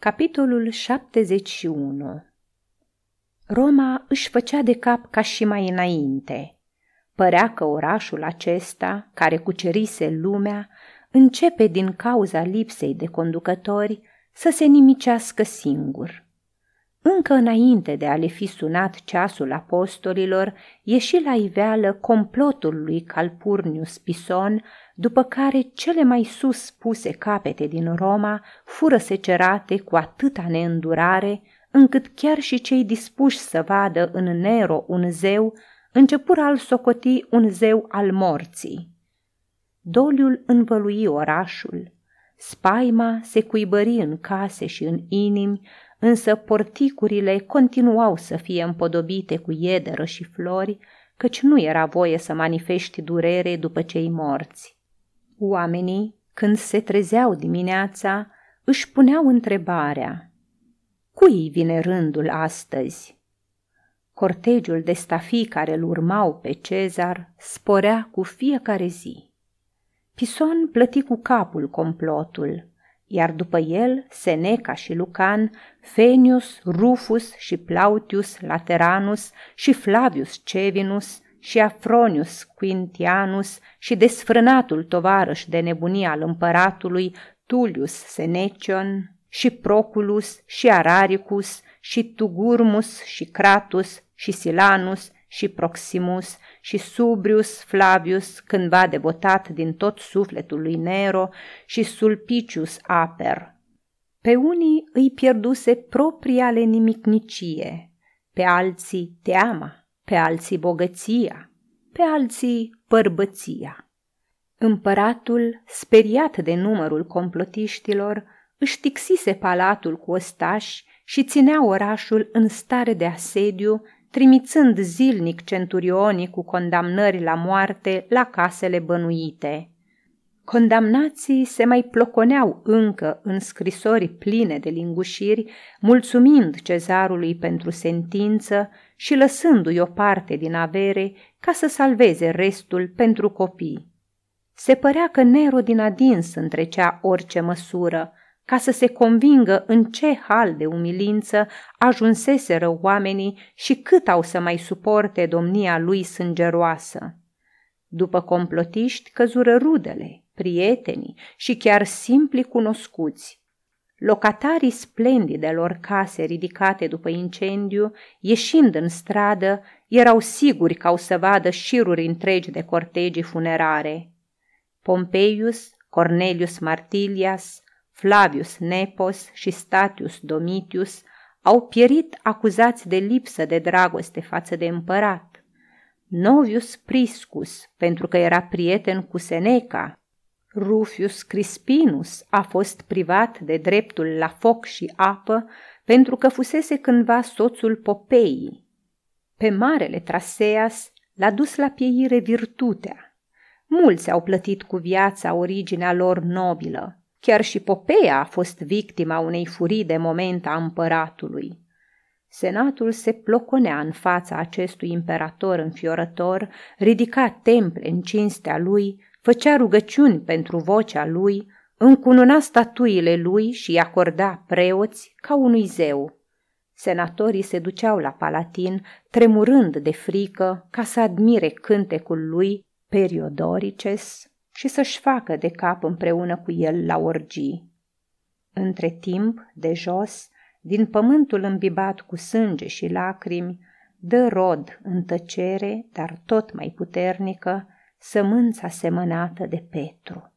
Capitolul 71. Roma își făcea de cap ca și mai înainte. Părea că orașul acesta, care cucerise lumea, începe din cauza lipsei de conducători să se nimicească singur. Încă înainte de a le fi sunat ceasul apostolilor, ieși la iveală complotul lui Calpurnius Pison, după care cele mai sus puse capete din Roma fură secerate cu atâta neîndurare, încât chiar și cei dispuși să vadă în Nero un zeu, începură a-l socoti un zeu al morții. Doliul învălui orașul, spaima se cuibări în case și în inimi, însă porticurile continuau să fie împodobite cu iederă și flori, căci nu era voie să manifesti durere după cei morți. Oamenii, când se trezeau dimineața, își puneau întrebarea: cui vine rândul astăzi? Cortegiul de stafii care îl urmau pe Cezar sporea cu fiecare zi. Pison plăti cu capul complotul, iar după el Seneca și Lucan, Fenius, Rufus și Plautius Lateranus și Flavius Cevinus și Afronius Quintianus și desfrânatul tovarăș de nebunie al împăratului Tullius Senecion și Proculus și Araricus și Tugurmus și Cratus și Silanus și Proximus și Subrius Flavius, cândva devotat din tot sufletul lui Nero, și Sulpicius Aper. Pe unii îi pierduse propriale nimicnicie, pe alții teama, pe alții bogăția, pe alții părbăția. Împăratul, speriat de numărul complotiștilor, își tixise palatul cu ostași și ținea orașul în stare de asediu, trimițând zilnic centurionii cu condamnări la moarte la casele bănuite. Condamnații se mai ploconeau încă în scrisori pline de lingușiri, mulțumind cezarului pentru sentință și lăsându-i o parte din avere ca să salveze restul pentru copii. Se părea că Nero din adins întrecea orice măsură, ca să se convingă în ce hal de umilință ajunseseră oamenii și cât au să mai suporte domnia lui sângeroasă. După complotiști căzură rudele, prietenii și chiar simpli cunoscuți. Locatarii splendidelor case ridicate după incendiu, ieșind în stradă, erau siguri că au să vadă șiruri întregi de cortegii funerare. Pompeius, Cornelius Martialias, Flavius Nepos și Statius Domitius au pierit acuzați de lipsă de dragoste față de împărat. Novius Priscus, pentru că era prieten cu Seneca. Rufius Crispinus a fost privat de dreptul la foc și apă, pentru că fusese cândva soțul Popeii. Pe marele Traseas l-a dus la pieire virtutea. Mulți au plătit cu viața originea lor nobilă. Chiar și Popeia a fost victima unei furii de moment a împăratului. Senatul se ploconea în fața acestui imperator înfiorător, ridica temple în cinstea lui, făcea rugăciuni pentru vocea lui, încununa statuile lui și îi acorda preoți ca unui zeu. Senatorii se duceau la Palatin, tremurând de frică, ca să admire cântecul lui Periodorices și să-și facă de cap împreună cu el la orgii. Între timp, de jos, din pământul îmbibat cu sânge și lacrimi, dă rod în tăcere, dar tot mai puternică, sămânța semănată de Petru.